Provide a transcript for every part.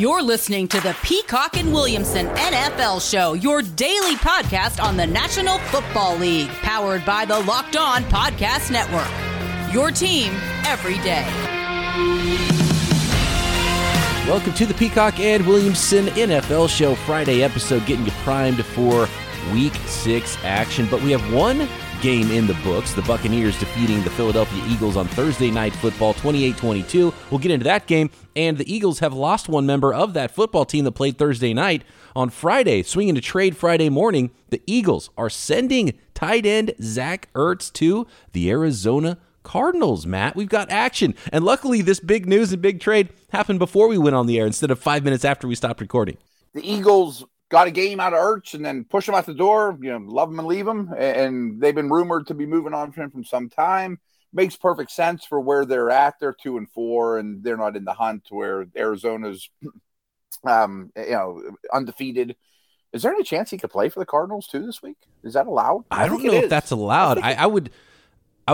You're listening to the Peacock and Williamson NFL Show, your daily podcast on the National Football League, powered by the Locked On Podcast Network. Your team every day. Welcome to the Peacock and Williamson NFL Show Friday episode, getting you primed for Week 6 action. But we have one game in the books, the Buccaneers defeating the Philadelphia Eagles on Thursday Night Football 28-22. We'll get into that game, and the Eagles have lost one member of that football team that played Thursday night. On Friday, swinging to trade Friday morning, the Eagles are sending tight end Zach Ertz to the Arizona Cardinals, Matt. We've got action, and luckily this big news and big trade happened before we went on the air instead of 5 minutes after we stopped recording. The Eagles got a game out of Ertz and then push him out the door, love him and leave him. And they've been rumored to be moving on from him for some time. Makes perfect sense for where they're at. They're 2-4, and they're not in the hunt where Arizona's, undefeated. Is there any chance he could play for the Cardinals too this week? Is that allowed? I don't know if that's allowed. I would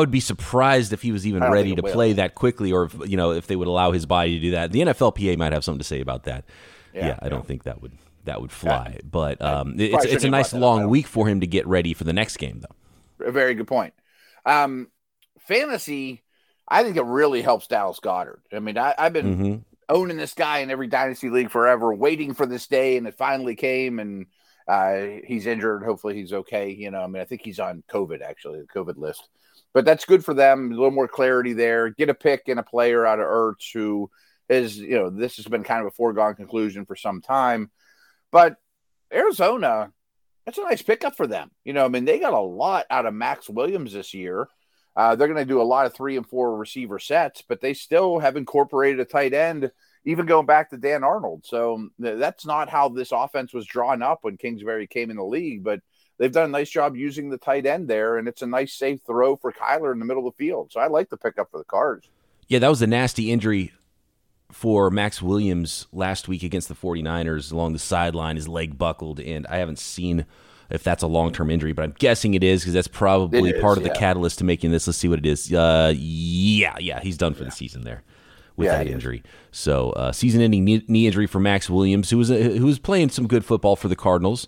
be surprised if he was even ready to play that quickly, or if they would allow his body to do that. The NFLPA might have something to say about that. Yeah, I don't think that would. That would fly, but it's a nice long week for him to get ready for the next game, though. A very good point. Fantasy, I think it really helps Dallas Goedert. I mean, I've been owning this guy in every dynasty league forever, waiting for this day, and it finally came, and he's injured. Hopefully he's okay. I think he's on COVID, actually, the COVID list. But that's good for them, a little more clarity there. Get a pick and a player out of Ertz, who is, this has been kind of a foregone conclusion for some time. But Arizona, that's a nice pickup for them. They got a lot out of Max Williams this year. They're going to do a lot of 3 and 4 receiver sets, but they still have incorporated a tight end, even going back to Dan Arnold. So that's not how this offense was drawn up when Kingsbury came in the league, but they've done a nice job using the tight end there, and it's a nice safe throw for Kyler in the middle of the field. So I like the pickup for the Cards. Yeah, that was a nasty injury for Max Williams last week against the 49ers along the sideline. His leg buckled, and I haven't seen if that's a long-term injury, but I'm guessing it is, because that's probably part of the catalyst to making this. Let's see what it is. He's done for the season there with that injury. So season-ending knee injury for Max Williams, who was playing some good football for the Cardinals.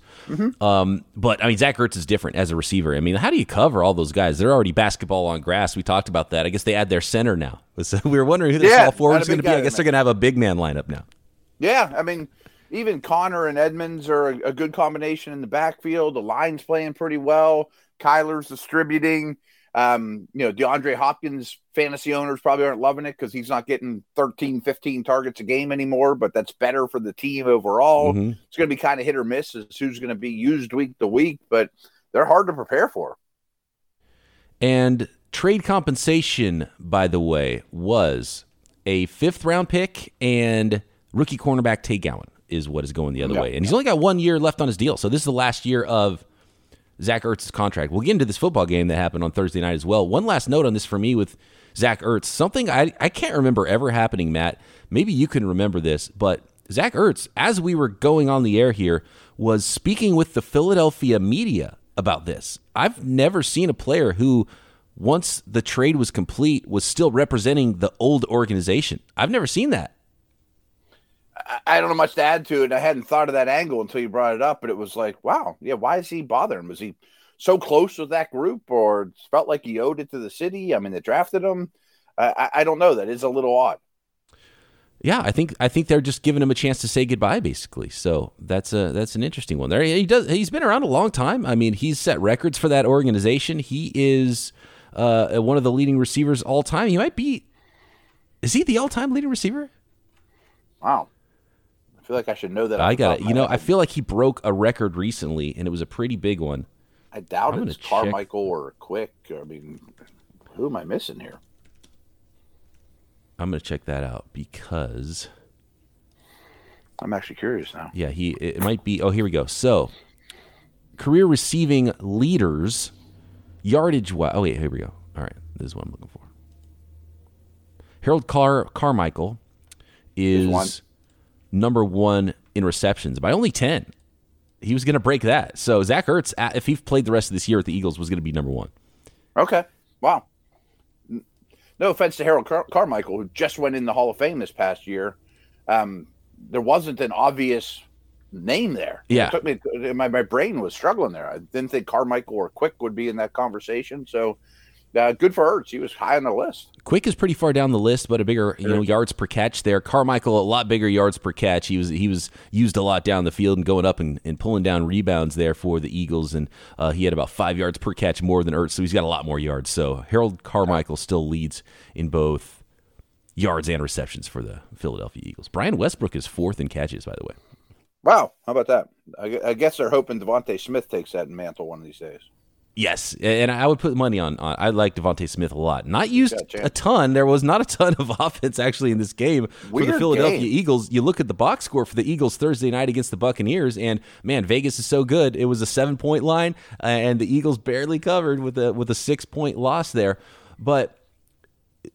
But, Zach Ertz is different as a receiver. How do you cover all those guys? They're already basketball on grass. We talked about that. I guess they add their center now. So we were wondering who the small forward is going to be. I guess they're going to have a big man lineup now. Yeah, even Connor and Edmonds are a good combination in the backfield. The line's playing pretty well. Kyler's distributing. DeAndre Hopkins, fantasy owners probably aren't loving it because he's not getting 13, 15 targets a game anymore, but that's better for the team overall. It's going to be kind of hit or miss as who's going to be used week to week, but they're hard to prepare for. And trade compensation, by the way, was a 5th-round pick and rookie cornerback Tay Gowan is what is going the other way. And he's only got 1 year left on his deal, so this is the last year of Zach Ertz's contract. We'll get into this football game that happened on Thursday night as well. One last note on this for me with Zach Ertz, something I can't remember ever happening, Matt. Maybe you can remember this, but Zach Ertz, as we were going on the air here, was speaking with the Philadelphia media about this. I've never seen a player who, once the trade was complete, was still representing the old organization. I've never seen that. I don't know much to add to it. I hadn't thought of that angle until you brought it up, but it was like, wow, why is he bothering? Was he so close with that group, or felt like he owed it to the city? They drafted him. I don't know. That is a little odd. Yeah, I think they're just giving him a chance to say goodbye, basically. So that's an interesting one there. He's been around a long time. He's set records for that organization. He is one of the leading receivers all time. Is he the all-time leading receiver? Wow. I feel like I should know that. I got it. I feel like he broke a record recently, and it was a pretty big one. I doubt it's Carmichael or Quick. Who am I missing here? I'm going to check that out because I'm actually curious now. Yeah, it might be. Oh, here we go. So, career receiving leaders, yardage. Oh, wait, here we go. All right, this is what I'm looking for. Harold Carmichael is number one in receptions by only 10. He was going to break that. So Zach Ertz, if he played the rest of this year with the Eagles, was going to be number one. Okay. Wow. No offense to Harold Carmichael, who just went in the Hall of Fame this past year. there wasn't an obvious name there. Yeah. It took me, my brain was struggling there. I didn't think Carmichael or Quick would be in that conversation. So good for Ertz. He was high on the list. Quick is pretty far down the list, but a bigger yards per catch there. Carmichael, a lot bigger yards per catch. He was used a lot down the field and going up and pulling down rebounds there for the Eagles, and he had about 5 yards per catch more than Ertz, so he's got a lot more yards. So Harold Carmichael still leads in both yards and receptions for the Philadelphia Eagles. Brian Westbrook is fourth in catches, by the way. Wow, how about that? I guess they're hoping DeVonta Smith takes that mantle one of these days. Yes, and I would put money on I like DeVonta Smith a lot. Not used a ton. There was not a ton of offense actually in this game for the Philadelphia Eagles. You look at the box score for the Eagles Thursday night against the Buccaneers, and, man, Vegas is so good. It was a 7-point line, and the Eagles barely covered with a 6-point loss there. But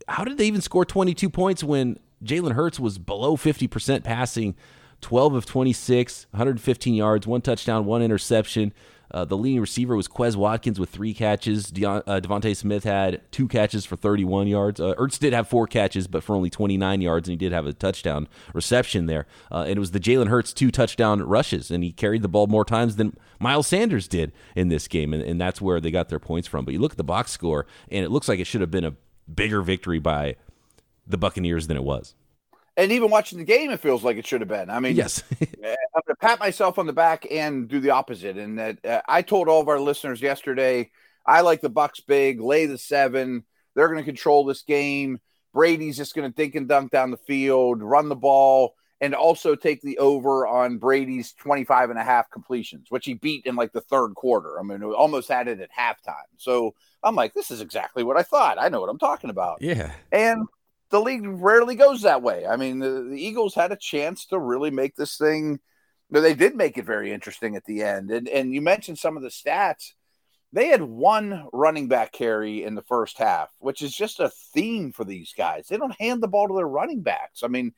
how did they even score 22 points when Jalen Hurts was below 50% passing, 12 of 26, 115 yards, one touchdown, one interception? The leading receiver was Quez Watkins with 3 catches. DeVonta Smith had 2 catches for 31 yards. Ertz did have 4 catches, but for only 29 yards, and he did have a touchdown reception there. And it was the Jalen Hurts 2 touchdown rushes, and he carried the ball more times than Miles Sanders did in this game, and that's where they got their points from. But you look at the box score, and it looks like it should have been a bigger victory by the Buccaneers than it was. And even watching the game, it feels like it should have been. I mean, yes. I'm going to pat myself on the back and do the opposite. And that I told all of our listeners yesterday, I like the Bucs big, lay the 7. They're going to control this game. Brady's just going to dink and dunk down the field, run the ball, and also take the over on Brady's 25.5 completions, which he beat in like the third quarter. I mean, it almost had it at halftime. So I'm like, this is exactly what I thought. I know what I'm talking about. Yeah. And the league rarely goes that way. I mean, the Eagles had a chance to really make this thing. They did make it very interesting at the end. And you mentioned some of the stats. They had 1 running back carry in the first half, which is just a theme for these guys. They don't hand the ball to their running backs. I mean,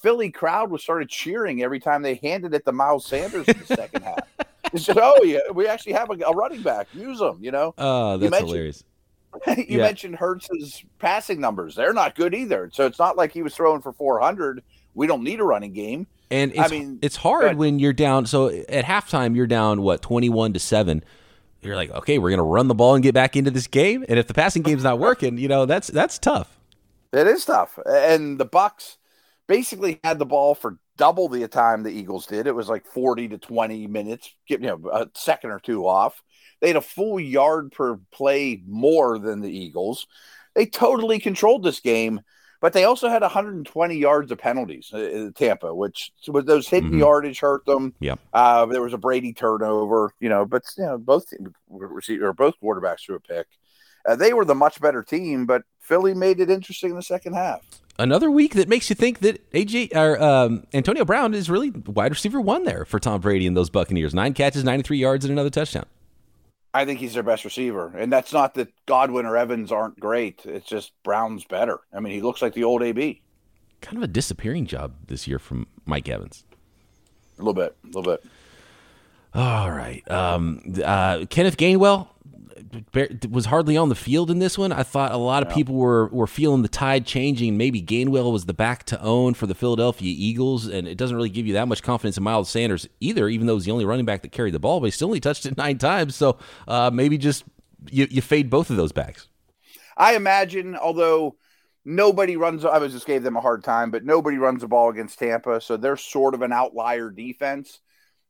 Philly crowd was started cheering every time they handed it to Miles Sanders in the second half. They said, oh, yeah, we actually have a running back. Use them, you know. Oh, that's hilarious. You mentioned Hurts' passing numbers. They're not good either. So it's not like he was throwing for 400. We don't need a running game. And it's, I mean, it's hard when you're down. So at halftime, you're down, 21-7. You're like, okay, we're going to run the ball and get back into this game. And if the passing game's not working, that's tough. It is tough. And the Bucs basically had the ball for double the time the Eagles did. It was like 40 to 20 minutes, a second or two off. They had a full yard per play more than the Eagles. They totally controlled this game, but they also had 120 yards of penalties in Tampa, which with those hidden yardage hurt them. Yeah, there was a Brady turnover, but both quarterbacks threw a pick. They were the much better team, but Philly made it interesting in the second half. Another week that makes you think that Antonio Brown is really wide receiver 1 there for Tom Brady and those Buccaneers. 9 catches, 93 yards, and another touchdown. I think he's their best receiver, and that's not that Godwin or Evans aren't great. It's just Brown's better. I mean, he looks like the old AB. Kind of a disappearing job this year from Mike Evans. A little bit. All right. Kenneth Gainwell was hardly on the field in this one. I thought a lot of people were feeling the tide changing. Maybe Gainwell was the back to own for the Philadelphia Eagles, and it doesn't really give you that much confidence in Miles Sanders either, even though he's the only running back that carried the ball, but he still only touched it 9 times. So maybe just you fade both of those backs. I imagine, although nobody runs – I just gave them a hard time, but nobody runs the ball against Tampa, so they're sort of an outlier defense.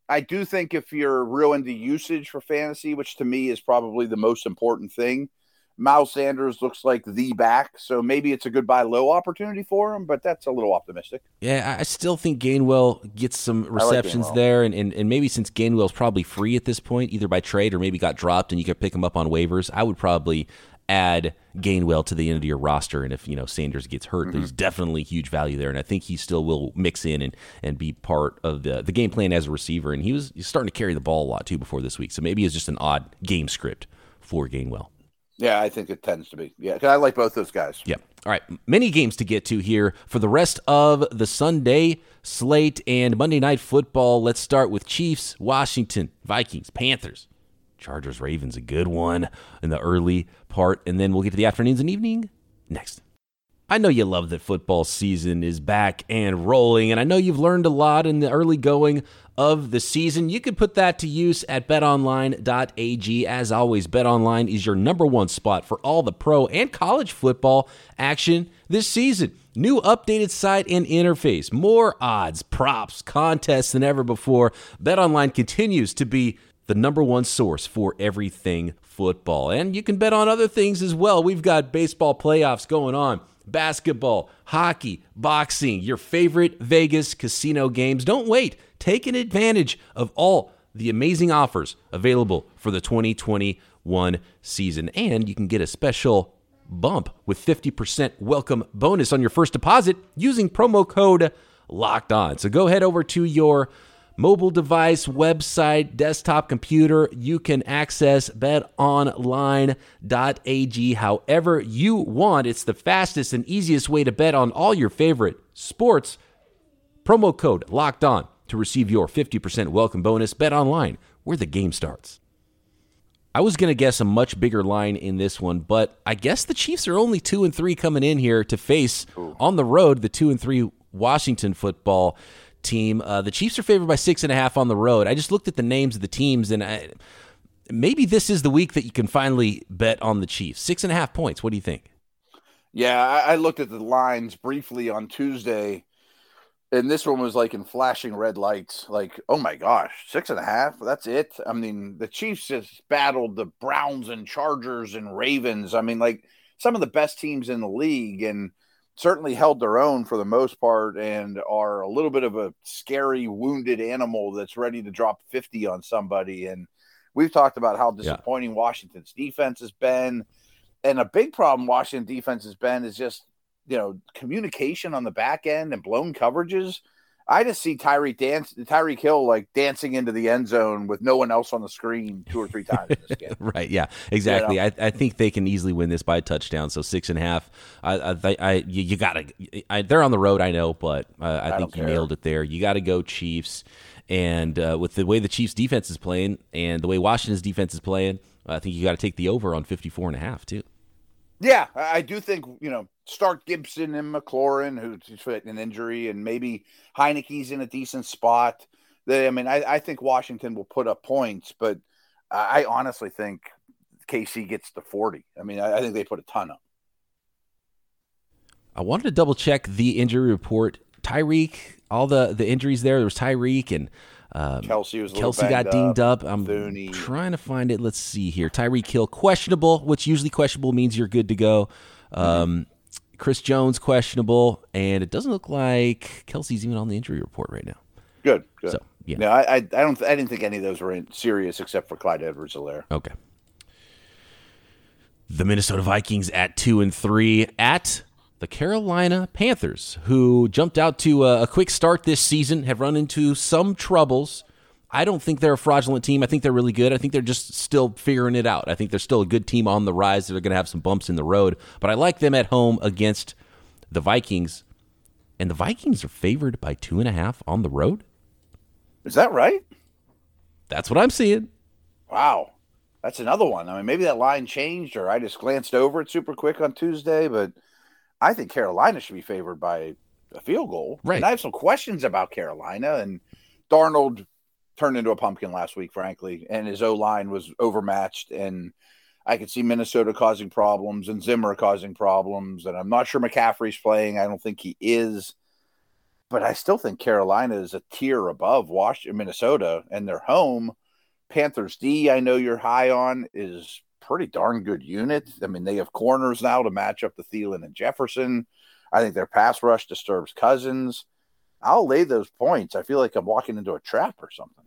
I do think if you're real into usage for fantasy, which to me is probably the most important thing, Miles Sanders looks like the back, so maybe it's a good buy low opportunity for him, but that's a little optimistic. Yeah, I still think Gainwell gets some receptions there, and maybe since Gainwell's probably free at this point, either by trade or maybe got dropped and you could pick him up on waivers, I would probably add Gainwell to the end of your roster, and if Sanders gets hurt, there's definitely huge value there, and I think he still will mix in and be part of the game plan as a receiver, and he's starting to carry the ball a lot too before this week, so maybe it's just an odd game script for Gainwell. Yeah, I think it tends to be. Yeah, because I like both those guys. Yeah. All right, many games to get to here for the rest of the Sunday slate and Monday Night Football. Let's start with Chiefs, Washington, Vikings, Panthers. Chargers, Ravens, a good one in the early part. And then we'll get to the afternoons and evening next. I know you love that football season is back and rolling, and I know you've learned a lot in the early going of the season. You can put that to use at betonline.ag. As always, BetOnline is your number one spot for all the pro and college football action this season. New updated site and interface, more odds, props, contests than ever before. BetOnline continues to be the number one source for everything football. And you can bet on other things as well. We've got baseball playoffs going on, basketball, hockey, boxing, your favorite Vegas casino games. Don't wait. Take advantage of all the amazing offers available for the 2021 season. And you can get a special bump with 50% welcome bonus on your first deposit using promo code LOCKEDON. So go head over to your mobile device, website, desktop computer. You can access betonline.ag however you want. It's the fastest and easiest way to bet on all your favorite sports. Promo code locked on to receive your 50% welcome bonus. BetOnline, where the game starts. I was going to guess a much bigger line in this one, but I guess the Chiefs are only 2-3 coming in here to face on the road the 2-3 Washington football team. The Chiefs are favored by 6.5 on the road. I just looked at the names of the teams, and maybe this is the week that you can finally bet on the Chiefs. 6.5 points. What do you think? Yeah, I looked at the lines briefly on Tuesday, and this one was like in flashing red lights. Like, oh my gosh, 6.5? That's it? I mean, the Chiefs just battled the Browns and Chargers and Ravens. I mean, like some of the best teams in the league, and certainly held their own for the most part, and are a little bit of a scary, wounded animal that's ready to drop 50 on somebody. And we've talked about how disappointing Washington's defense has been. And a big problem Washington defense has been is just, you know, communication on the back end and blown coverages. I just see Tyreek Hill like dancing into the end zone with no one else on the screen 2 or 3 times in this game. Right, yeah, exactly. You know? I think they can easily win this by a touchdown. So 6.5. You got to. They're on the road, I know, but I think you nailed it there. You got to go Chiefs, and with the way the Chiefs defense is playing and the way Washington's defense is playing, I think you got to take the over on 54.5 too. Yeah, I do think, you know, Stark Gibson and McLaurin, who's hit an injury, and maybe Heineke's in a decent spot. I think Washington will put up points, but I honestly think KC gets to 40. I mean, I think they put a ton up. I wanted to double check the injury report. Tyreek, all the injuries there. There was Tyreek and Kelce got dinged up. I'm trying to find it. Let's see here. Tyreek Hill, questionable, which usually questionable means you're good to go. Chris Jones, questionable, and it doesn't look like Kelce's even on the injury report right now. Good. So, yeah. No, I didn't think any of those were serious except for Clyde Edwards-Helaire. Okay. The Minnesota Vikings at 2-3 at the Carolina Panthers, who jumped out to a quick start this season, have run into some troubles. I don't think they're a fraudulent team. I think they're really good. I think they're just still figuring it out. I think they're still a good team on the rise. They're going to have some bumps in the road, but I like them at home against the Vikings. And the Vikings are favored by 2.5 on the road. Is that right? That's what I'm seeing. Wow. That's another one. I mean, maybe that line changed, or I just glanced over it super quick on Tuesday, but I think Carolina should be favored by a field goal. Right. And I have some questions about Carolina, and Darnold turned into a pumpkin last week, frankly, and his O-line was overmatched, and I could see Minnesota causing problems and Zimmer causing problems, and I'm not sure McCaffrey's playing. I don't think he is, but I still think Carolina is a tier above Washington, Minnesota, and their home. Panthers D, I know you're high on, is pretty darn good unit. I mean, they have corners now to match up the Thielen and Jefferson. I think their pass rush disturbs Cousins. I'll lay those points. I feel like I'm walking into a trap or something.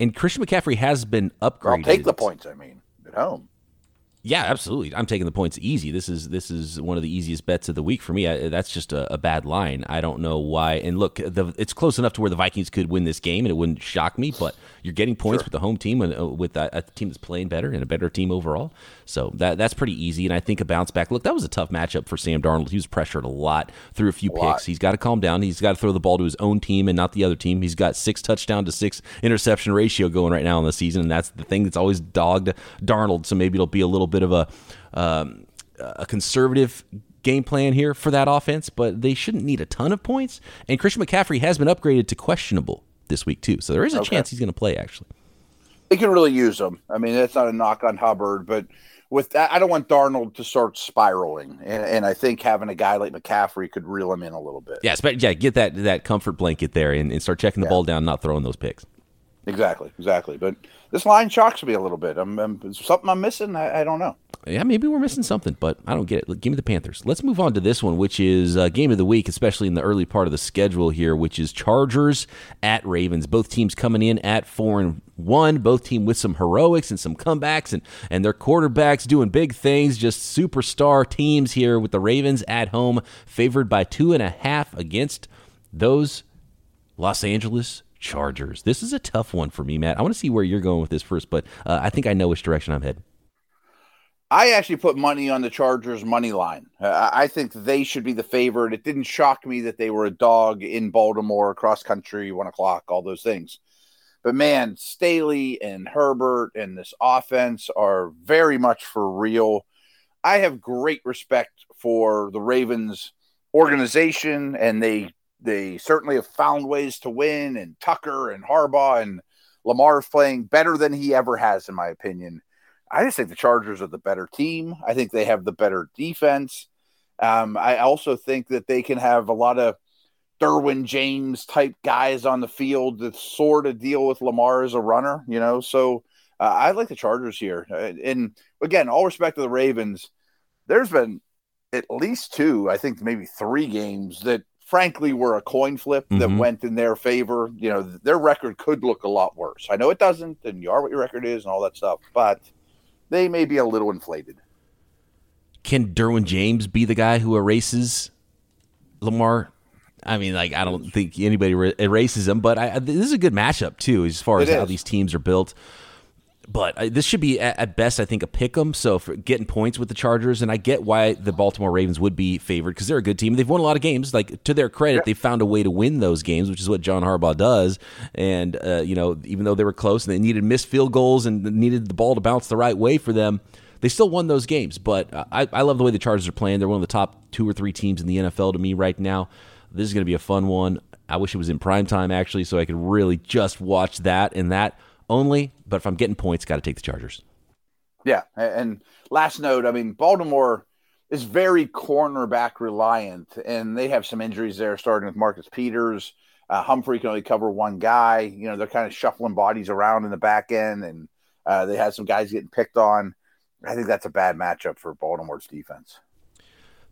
And Christian McCaffrey has been upgraded. I'll take the points, I mean, at home. Yeah, absolutely. I'm taking the points easy. This is one of the easiest bets of the week for me. That's just a bad line. I don't know why. And look, it's close enough to where the Vikings could win this game, and it wouldn't shock me, but you're getting points with the home team and with a team that's playing better and a better team overall. So that's pretty easy, and I think a bounce back. Look, that was a tough matchup for Sam Darnold. He was pressured a lot, threw a few picks. He's got to calm down. He's got to throw the ball to his own team and not the other team. He's got 6 touchdown to 6 interception ratio going right now in the season, and that's the thing that's always dogged Darnold, so maybe it'll be a little bit of a conservative game plan here for that offense, but they shouldn't need a ton of points. And Christian McCaffrey has been upgraded to questionable this week, too. So there is a chance he's going to play, actually. They can really use him. I mean, that's not a knock on Hubbard, but with that, I don't want Darnold to start spiraling. And I think having a guy like McCaffrey could reel him in a little bit. Yeah, get that comfort blanket there and start checking the ball down, not throwing those picks. Exactly. But this line shocks me a little bit. Something I'm missing, I don't know. Yeah, maybe we're missing something, but I don't get it. Look, give me the Panthers. Let's move on to this one, which is game of the week, especially in the early part of the schedule here, which is Chargers at Ravens. Both teams coming in at 4-1, both team with some heroics and some comebacks, and their quarterbacks doing big things, just superstar teams here, with the Ravens at home, favored by 2.5 against those Los Angeles Chargers. This is a tough one for me, Matt. I want to see where you're going with this first, but I think I know which direction I'm heading. I actually put money on the Chargers' money line. I think they should be the favorite. It didn't shock me that they were a dog in Baltimore, cross country, 1 o'clock, all those things. But, man, Staley and Herbert and this offense are very much for real. I have great respect for the Ravens organization, and they certainly have found ways to win, and Tucker and Harbaugh and Lamar is playing better than he ever has, in my opinion. I just think the Chargers are the better team. I think they have the better defense. I also think that they can have a lot of Derwin James type guys on the field that sort of deal with Lamar as a runner, you know. So I like the Chargers here. And again, all respect to the Ravens, there's been at least two, I think maybe three games that frankly were a coin flip that went in their favor. You know, their record could look a lot worse. I know it doesn't, and you are what your record is and all that stuff, but they may be a little inflated. Can Derwin James be the guy who erases Lamar? I mean, like, I don't think anybody erases him, but this is a good matchup, too, as far as how these teams are built. But this should be, at best, I think, a pick-em, so for getting points with the Chargers, and I get why the Baltimore Ravens would be favored, because they're a good team. They've won a lot of games. Like, to their credit, they found a way to win those games, which is what John Harbaugh does, and, you know, even though they were close and they needed missed field goals and needed the ball to bounce the right way for them, they still won those games. But I love the way the Chargers are playing. They're one of the top 2 or 3 teams in the NFL to me right now. This is going to be a fun one. I wish it was in primetime, actually, so I could really just watch that and that only, but if I'm getting points, got to take the Chargers. Yeah, and last note, I mean, Baltimore is very cornerback reliant, and they have some injuries there, starting with Marcus Peters. Humphrey can only cover one guy. You know, they're kind of shuffling bodies around in the back end, and they had some guys getting picked on. I think that's a bad matchup for Baltimore's defense.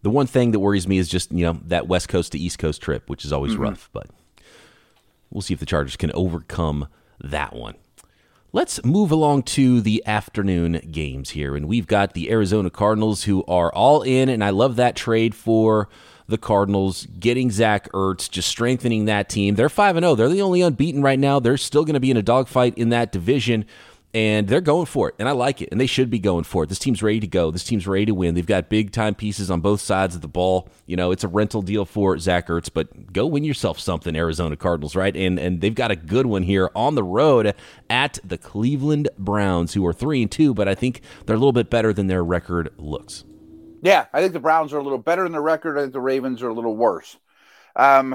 The one thing that worries me is just, you know, that West Coast to East Coast trip, which is always rough, but we'll see if the Chargers can overcome that one. Let's move along to the afternoon games here, and we've got the Arizona Cardinals, who are all in, and I love that trade for the Cardinals, getting Zach Ertz, just strengthening that team. They're 5-0. They're the only unbeaten right now. They're still going to be in a dogfight in that division, and they're going for it, and I like it, and they should be going for it. This team's ready to go. This team's ready to win. They've got big-time pieces on both sides of the ball. You know, it's a rental deal for Zach Ertz, but go win yourself something, Arizona Cardinals, right? And they've got a good one here on the road at the Cleveland Browns, who are 3-2, but I think they're a little bit better than their record looks. Yeah, I think the Browns are a little better than their record. I think the Ravens are a little worse. I'm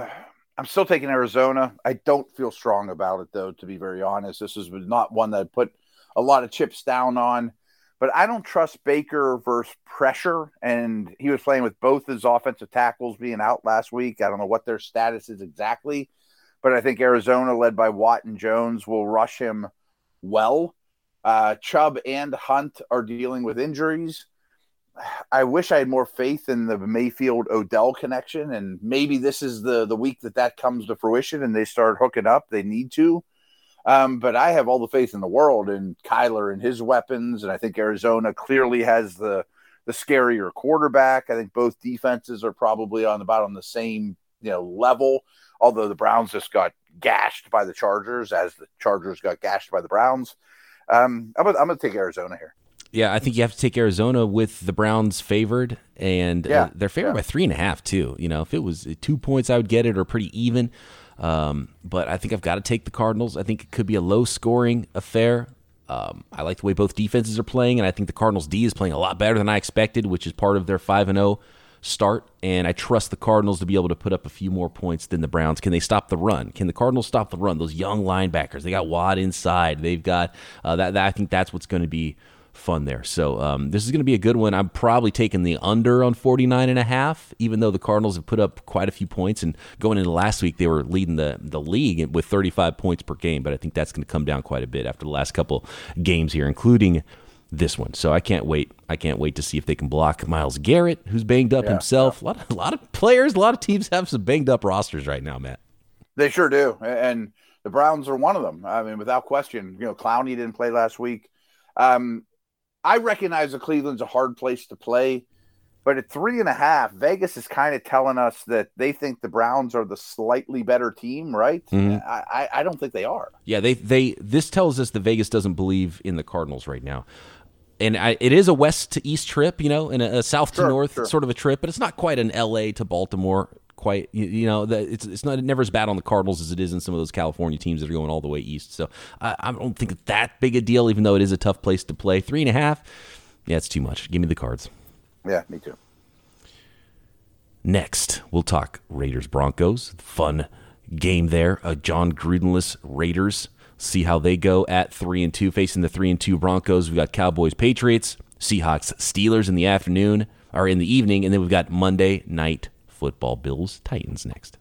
still taking Arizona. I don't feel strong about it, though, to be very honest. This is not one that I put a lot of chips down on, but I don't trust Baker versus pressure. And he was playing with both his offensive tackles being out last week. I don't know what their status is exactly, but I think Arizona, led by Watt and Jones, will rush him well. Chubb and Hunt are dealing with injuries. I wish I had more faith in the Mayfield-Odell connection, and maybe this is the week that comes to fruition and they start hooking up. They need to. But I have all the faith in the world in Kyler and his weapons, and I think Arizona clearly has the scarier quarterback. I think both defenses are probably on about on the same, you know, level, although the Browns just got gashed by the Chargers, as the Chargers got gashed by the Browns. I'm going to take Arizona here. Yeah, I think you have to take Arizona with the Browns favored, and they're favored by 3.5 too. You know, if it was 2 points, I would get it, or pretty even. But I think I've got to take the Cardinals. I think it could be a low-scoring affair. I like the way both defenses are playing, and I think the Cardinals' D is playing a lot better than I expected, which is part of their 5-0 start, and I trust the Cardinals to be able to put up a few more points than the Browns. Can they stop the run? Can the Cardinals stop the run? Those young linebackers, they got Watt inside. They've got that. I think that's what's going to be fun there. So this is going to be a good one. I'm probably taking the under on 49.5, even though the Cardinals have put up quite a few points. And going into last week, they were leading the league with 35 points per game. But I think that's going to come down quite a bit after the last couple games here, including this one. So I can't wait. I can't wait to see if they can block Myles Garrett, who's banged up himself. A lot of players, a lot of teams have some banged up rosters right now, Matt. They sure do. And the Browns are one of them. I mean, without question, you know, Clowney didn't play last week. I recognize that Cleveland's a hard place to play, but at 3.5, Vegas is kind of telling us that they think the Browns are the slightly better team, right? Mm-hmm. I don't think they are. Yeah, they this tells us that Vegas doesn't believe in the Cardinals right now. And it is a west to east trip, you know, and a south to north sort of a trip, but it's not quite an L.A. to Baltimore quite, you know, it's not never as bad on the Cardinals as it is in some of those California teams that are going all the way east. So I don't think it's that big a deal, even though it is a tough place to play. 3.5, yeah, it's too much. Give me the Cards. Yeah, me too. Next, we'll talk Raiders-Broncos. Fun game there. A John Grudenless Raiders. See how they go at 3-2, facing the 3-2 Broncos. We've got Cowboys-Patriots, Seahawks-Steelers in the afternoon, or in the evening, and then we've got Monday Night Football, Bills, Titans next.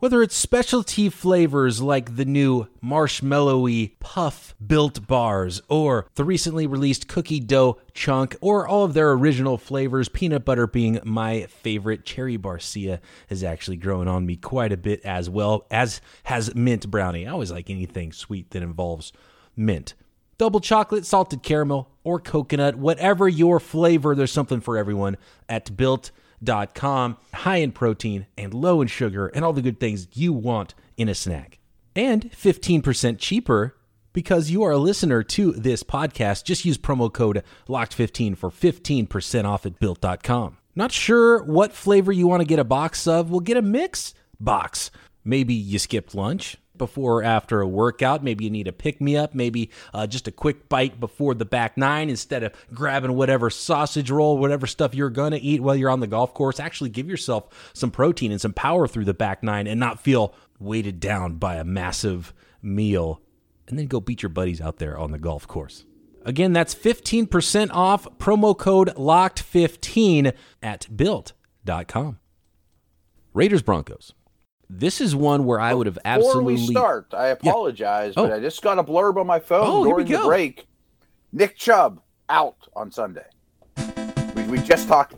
Whether it's specialty flavors like the new marshmallowy puff Built Bars or the recently released cookie dough chunk or all of their original flavors, peanut butter being my favorite, cherry barcia is actually growing on me quite a bit, as well as has mint brownie. I always like anything sweet that involves mint. Double chocolate, salted caramel, or coconut, whatever your flavor, there's something for everyone at Built.com, high in protein and low in sugar and all the good things you want in a snack. And 15% cheaper because you are a listener to this podcast. Just use promo code LOCKED15 for 15% off at Built.com. Not sure what flavor you want to get a box of? Well, get a mix box. Maybe you skipped lunch before or after a workout. Maybe you need a pick-me-up, maybe just a quick bite before the back nine instead of grabbing whatever sausage roll, whatever stuff you're going to eat while you're on the golf course. Actually give yourself some protein and some power through the back nine and not feel weighted down by a massive meal. And then go beat your buddies out there on the golf course. Again, that's 15% off, promo code LOCKED15 at Built.com. Raiders Broncos. This is one where I would have absolutely... Before we start, I apologize, but I just got a blurb on my phone during the break. Nick Chubb out on Sunday. We just talked.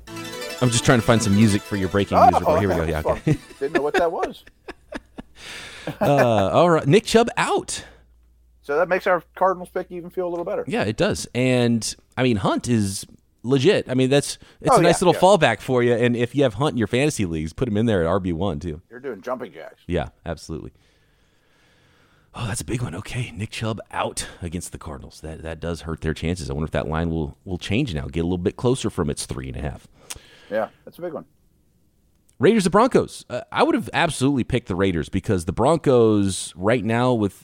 I'm just trying to find some music for your breaking news. Here we go. Yeah, okay. Didn't know what that was. All right, Nick Chubb out. So that makes our Cardinals pick even feel a little better. Yeah, it does. And, I mean, Hunt is... legit. I mean, it's a nice little fallback for you. And if you have Hunt in your fantasy leagues, put him in there at RB1 too. You're doing jumping jacks. Yeah, absolutely. Oh, that's a big one. Okay, Nick Chubb out against the Cardinals. That does hurt their chances. I wonder if that line will change now, get a little bit closer from its 3.5. Yeah, that's a big one. Raiders to Broncos. I would have absolutely picked the Raiders because the Broncos right now with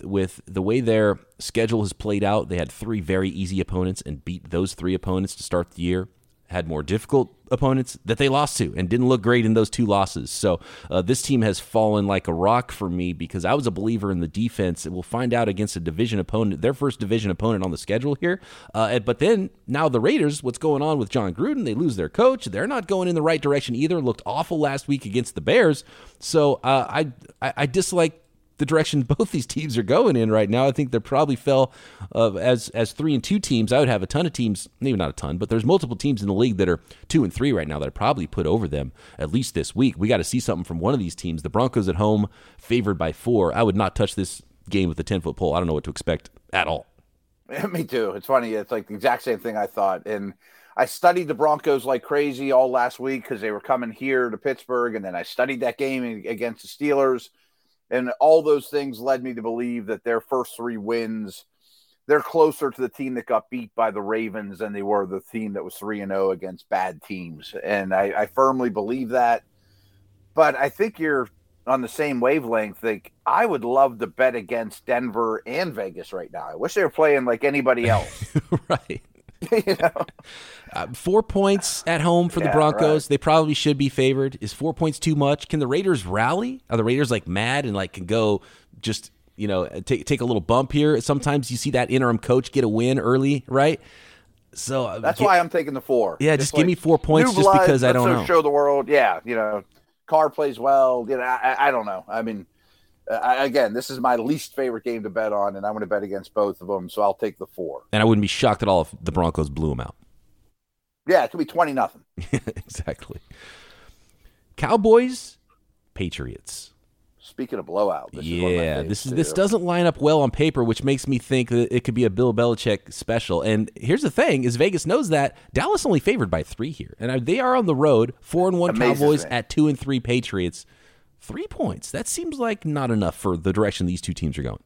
the way their schedule has played out, they had three very easy opponents and beat those three opponents to start the year, had more difficult opponents that they lost to and didn't look great in those two losses. So this team has fallen like a rock for me because I was a believer in the defense. We'll find out against a division opponent, their first division opponent on the schedule here. But then now the Raiders, what's going on with John Gruden? They lose their coach. They're not going in the right direction either. Looked awful last week against the Bears. So I dislike the direction both these teams are going in right now. I think they probably fell as 3-2 teams. I would have a ton of teams, maybe not a ton, but there's multiple teams in the league that are 2-3 right now that I probably put over them at least this week. We got to see something from one of these teams. The Broncos at home favored by 4. I would not touch this game with a 10-foot pole. I don't know what to expect at all. Yeah, me too. It's funny. It's like the exact same thing I thought. And I studied the Broncos like crazy all last week because they were coming here to Pittsburgh. And then I studied that game against the Steelers. And all those things led me to believe that their first 3 wins, they're closer to the team that got beat by the Ravens than they were the team that was 3-0 against bad teams. And I firmly believe that. But I think you're on the same wavelength. Like, I would love to bet against Denver and Vegas right now. I wish they were playing like anybody else. Right. You know? 4 points at home for the Broncos. Right. They probably should be favored. Is 4 points too much? Can the Raiders rally? Are the Raiders like mad and like can go just, you know, take a little bump here? Sometimes you see that interim coach get a win early, right? So that's why I'm taking the 4. Yeah, just like, give me 4 points just blood, because I don't know. Show the world. Yeah, you know, Carr plays well. You know, I don't know. I mean, again, this is my least favorite game to bet on, and I'm going to bet against both of them, so I'll take the 4. And I wouldn't be shocked at all if the Broncos blew them out. Yeah, it could be 20-0. Exactly. Cowboys, Patriots. Speaking of blowout, this doesn't line up well on paper, which makes me think that it could be a Bill Belichick special. And here's the thing: is Vegas knows that Dallas only favored by 3 here, and they are on the road. 4-1 amazing Cowboys thing. At 2-3 Patriots. 3 points. That seems like not enough for the direction these two teams are going.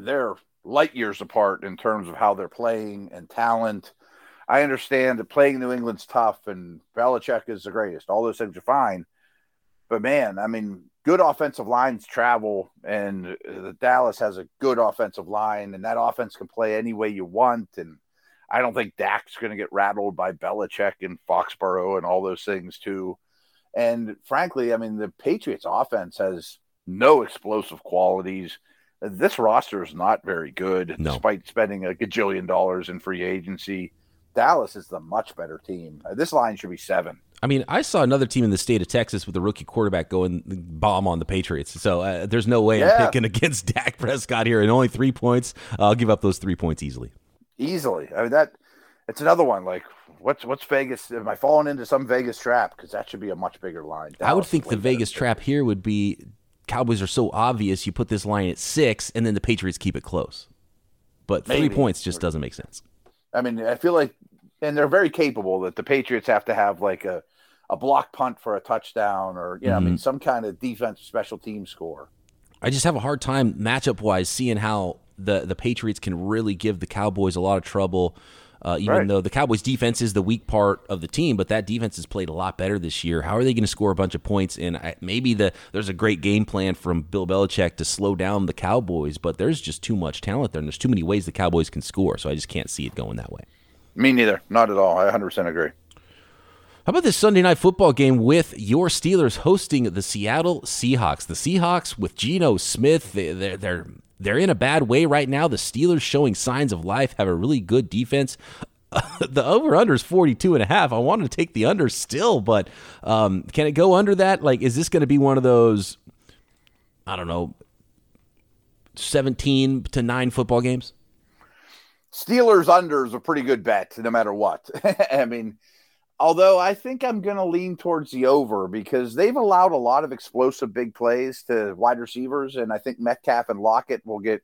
They're light years apart in terms of how they're playing and talent. I understand that playing New England's tough, and Belichick is the greatest. All those things are fine, but man, I mean, good offensive lines travel, and Dallas has a good offensive line, and that offense can play any way you want. And I don't think Dak's going to get rattled by Belichick and Foxborough and all those things too. And frankly, I mean, the Patriots offense has no explosive qualities. This roster is not very good, despite spending a gajillion dollars in free agency. Dallas is the much better team. This line should be 7. I mean, I saw another team in the state of Texas with a rookie quarterback go and bomb on the Patriots. So there's no way I'm picking against Dak Prescott here, and only 3 points. I'll give up those 3 points easily. Easily. I mean, it's another one. Like, what's Vegas? Am I falling into some Vegas trap? Because that should be a much bigger line. Dallas, I would think the Vegas trap here would be Cowboys are so obvious. You put this line at 6, and then the Patriots keep it close. But maybe 3 points just doesn't make sense. I mean, I feel like, and they're very capable that the Patriots have to have like a block punt for a touchdown or, you know, I mean, some kind of defense special team score. I just have a hard time matchup-wise seeing how the Patriots can really give the Cowboys a lot of trouble, even though the Cowboys' defense is the weak part of the team, but that defense has played a lot better this year. How are they going to score a bunch of points? And maybe there's a great game plan from Bill Belichick to slow down the Cowboys, but there's just too much talent there, and there's too many ways the Cowboys can score, so I just can't see it going that way. Me neither. Not at all. I 100% agree. How about this Sunday night football game with your Steelers hosting the Seattle Seahawks? The Seahawks with Geno Smith, they're in a bad way right now. The Steelers showing signs of life, have a really good defense. The over-under is 42.5. I wanted to take the under still, but can it go under that? Like, is this going to be one of those, I don't know, 17-9 football games? Steelers under is a pretty good bet, no matter what. I mean, although I think I'm going to lean towards the over because they've allowed a lot of explosive big plays to wide receivers, and I think Metcalf and Lockett will get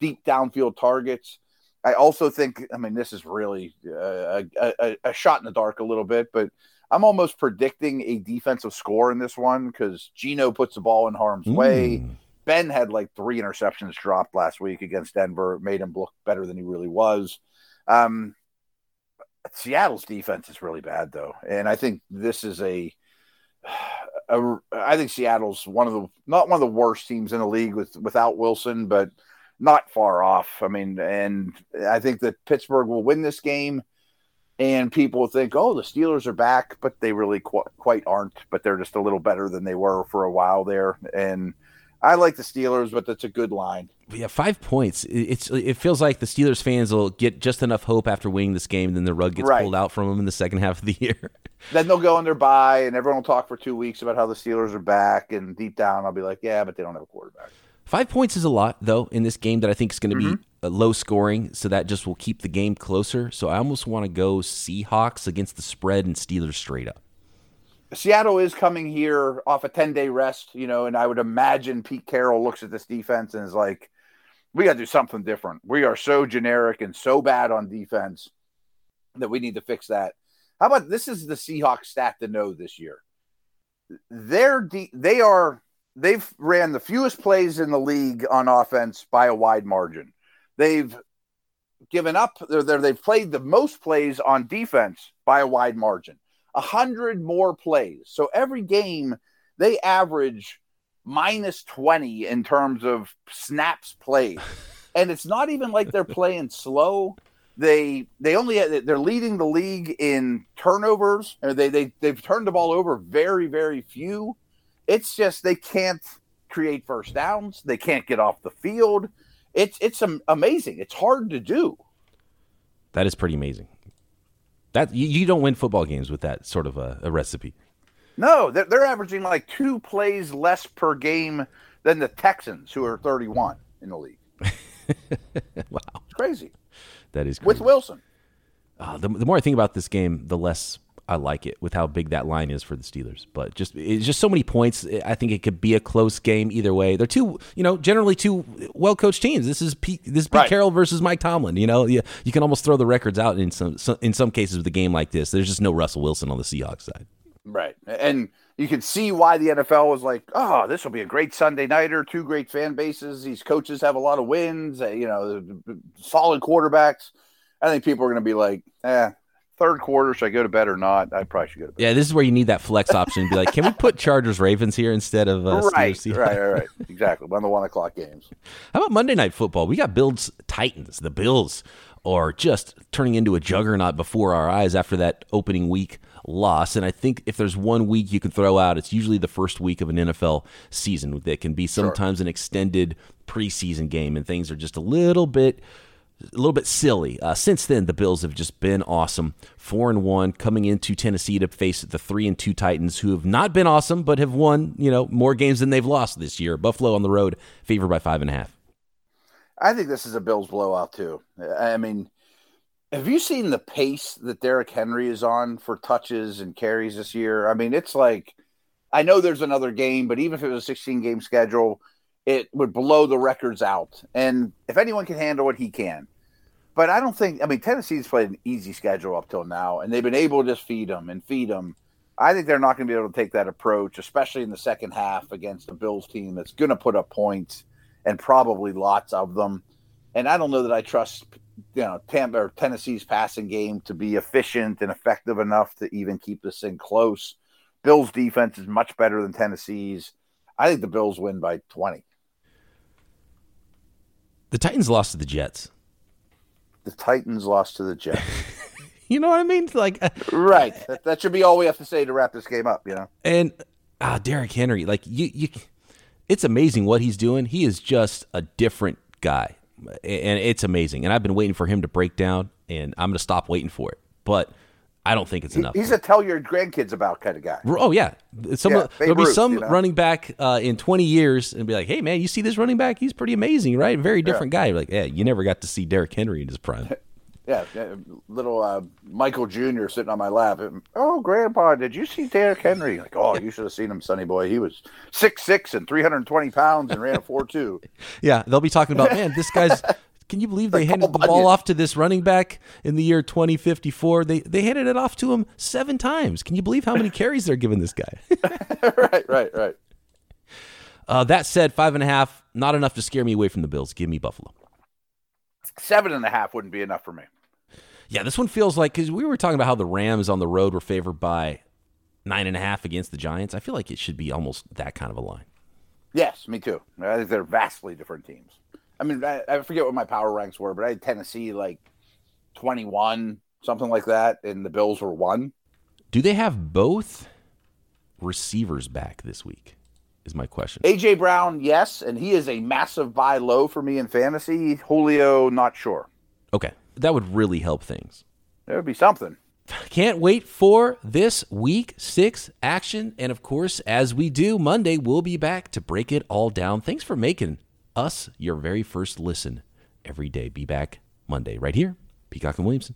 deep downfield targets. I also think, I mean, this is really a shot in the dark a little bit, but I'm almost predicting a defensive score in this one because Geno puts the ball in harm's way. Ben had like 3 interceptions dropped last week against Denver. It made him look better than he really was. Seattle's defense is really bad, though, and I think this is I think Seattle's not one of the worst teams in the league without Wilson, but not far off. I mean, and I think that Pittsburgh will win this game, and people think, oh, the Steelers are back, but they really quite aren't. But they're just a little better than they were for a while there, and I like the Steelers, but that's a good line. Yeah, 5 points. It feels like the Steelers fans will get just enough hope after winning this game, and then the rug gets pulled out from them in the second half of the year. Then they'll go on their bye, and everyone will talk for 2 weeks about how the Steelers are back, and deep down I'll be like, yeah, but they don't have a quarterback. 5 points is a lot, though, in this game that I think is going to be low scoring, so that just will keep the game closer. So I almost want to go Seahawks against the spread and Steelers straight up. Seattle is coming here off a 10-day rest, you know, and I would imagine Pete Carroll looks at this defense and is like, we got to do something different. We are so generic and so bad on defense that we need to fix that. How about this is the Seahawks stat to know this year. They've ran the fewest plays in the league on offense by a wide margin. They've given up, they've played the most plays on defense by a wide margin. 100 more plays. So every game they average -20 in terms of snaps played. And it's not even like they're playing slow. They're leading the league in turnovers. Or they've turned the ball over very, very few. It's just they can't create first downs. They can't get off the field. It's amazing. It's hard to do. That is pretty amazing. That you don't win football games with that sort of a recipe. No, they're averaging like 2 plays less per game than the Texans, who are 31 in the league. Wow. It's crazy. That is crazy. With Wilson. The more I think about this game, the less I like it with how big that line is for the Steelers. But it's just so many points. I think it could be a close game either way. They're generally two well-coached teams. This is Pete Carroll versus Mike Tomlin. You can almost throw the records out in some cases with a game like this. There's just no Russell Wilson on the Seahawks side. Right. And you can see why the NFL was like, oh, this will be a great Sunday nighter, 2 great fan bases. These coaches have a lot of wins, solid quarterbacks. I think people are going to be like, third quarter, should I go to bed or not? I probably should go to bed. Yeah, this is where you need that flex option. Be like, can we put Chargers-Ravens here instead of Steelers-Seahawks? Right. Exactly. One of the 1:00 games. How about Monday Night Football? We got Bills-Titans. The Bills are just turning into a juggernaut before our eyes after that opening week loss. And I think if there's one week you can throw out, it's usually the first week of an NFL season that can be sometimes an extended preseason game, and things are just a little bit silly. Since then, the Bills have just been awesome. 4-1 coming into Tennessee to face the 3-2 Titans, who have not been awesome, but have won, more games than they've lost this year. Buffalo on the road, favored by 5.5. I think this is a Bills blowout too. I mean, have you seen the pace that Derrick Henry is on for touches and carries this year? I mean, it's like, I know there's another game, but even if it was a 16-game schedule, it would blow the records out. And if anyone can handle it, he can. But Tennessee's played an easy schedule up till now, and they've been able to just feed them and feed them. I think they're not going to be able to take that approach, especially in the second half against the Bills team that's going to put up points and probably lots of them. And I don't know that I trust Tampa or Tennessee's passing game to be efficient and effective enough to even keep this thing close. Bills' defense is much better than Tennessee's. I think the Bills win by 20. The Titans lost to the Jets. You know what I mean? Right. That should be all we have to say to wrap this game up, And Derrick Henry, it's amazing what he's doing. He is just a different guy. And it's amazing. And I've been waiting for him to break down, and I'm going to stop waiting for it. But I don't think it's enough. He's a tell your grandkids about kind of guy. Oh, yeah. There'll be some running back in 20 years and be like, hey, man, you see this running back? He's pretty amazing, right? Very different guy. You're like, yeah, you never got to see Derrick Henry in his prime. Little Michael Jr. sitting on my lap. Oh, Grandpa, did you see Derrick Henry? Like, oh, you should have seen him, sonny boy. He was 6'6" and 320 pounds and ran a 4.2. Yeah, they'll be talking about, man, this guy's – can you believe they handed the ball off to this running back in the year 2054? They handed it off to him 7 times. Can you believe how many carries they're giving this guy? Right. That said, 5.5, not enough to scare me away from the Bills. Give me Buffalo. 7.5 wouldn't be enough for me. Yeah, this one feels like, because we were talking about how the Rams on the road were favored by 9.5 against the Giants. I feel like it should be almost that kind of a line. Yes, me too. I think they're vastly different teams. I mean, I forget what my power ranks were, but I had Tennessee 21, something like that, and the Bills were 1. Do they have both receivers back this week is my question. A.J. Brown, yes, and he is a massive buy low for me in fantasy. Julio, not sure. Okay, that would really help things. That would be something. Can't wait for this week 6 action, and of course, as we do, Monday, we'll be back to break it all down. Thanks for making us your very first listen every day. Be back Monday right here, Peacock and Williamson.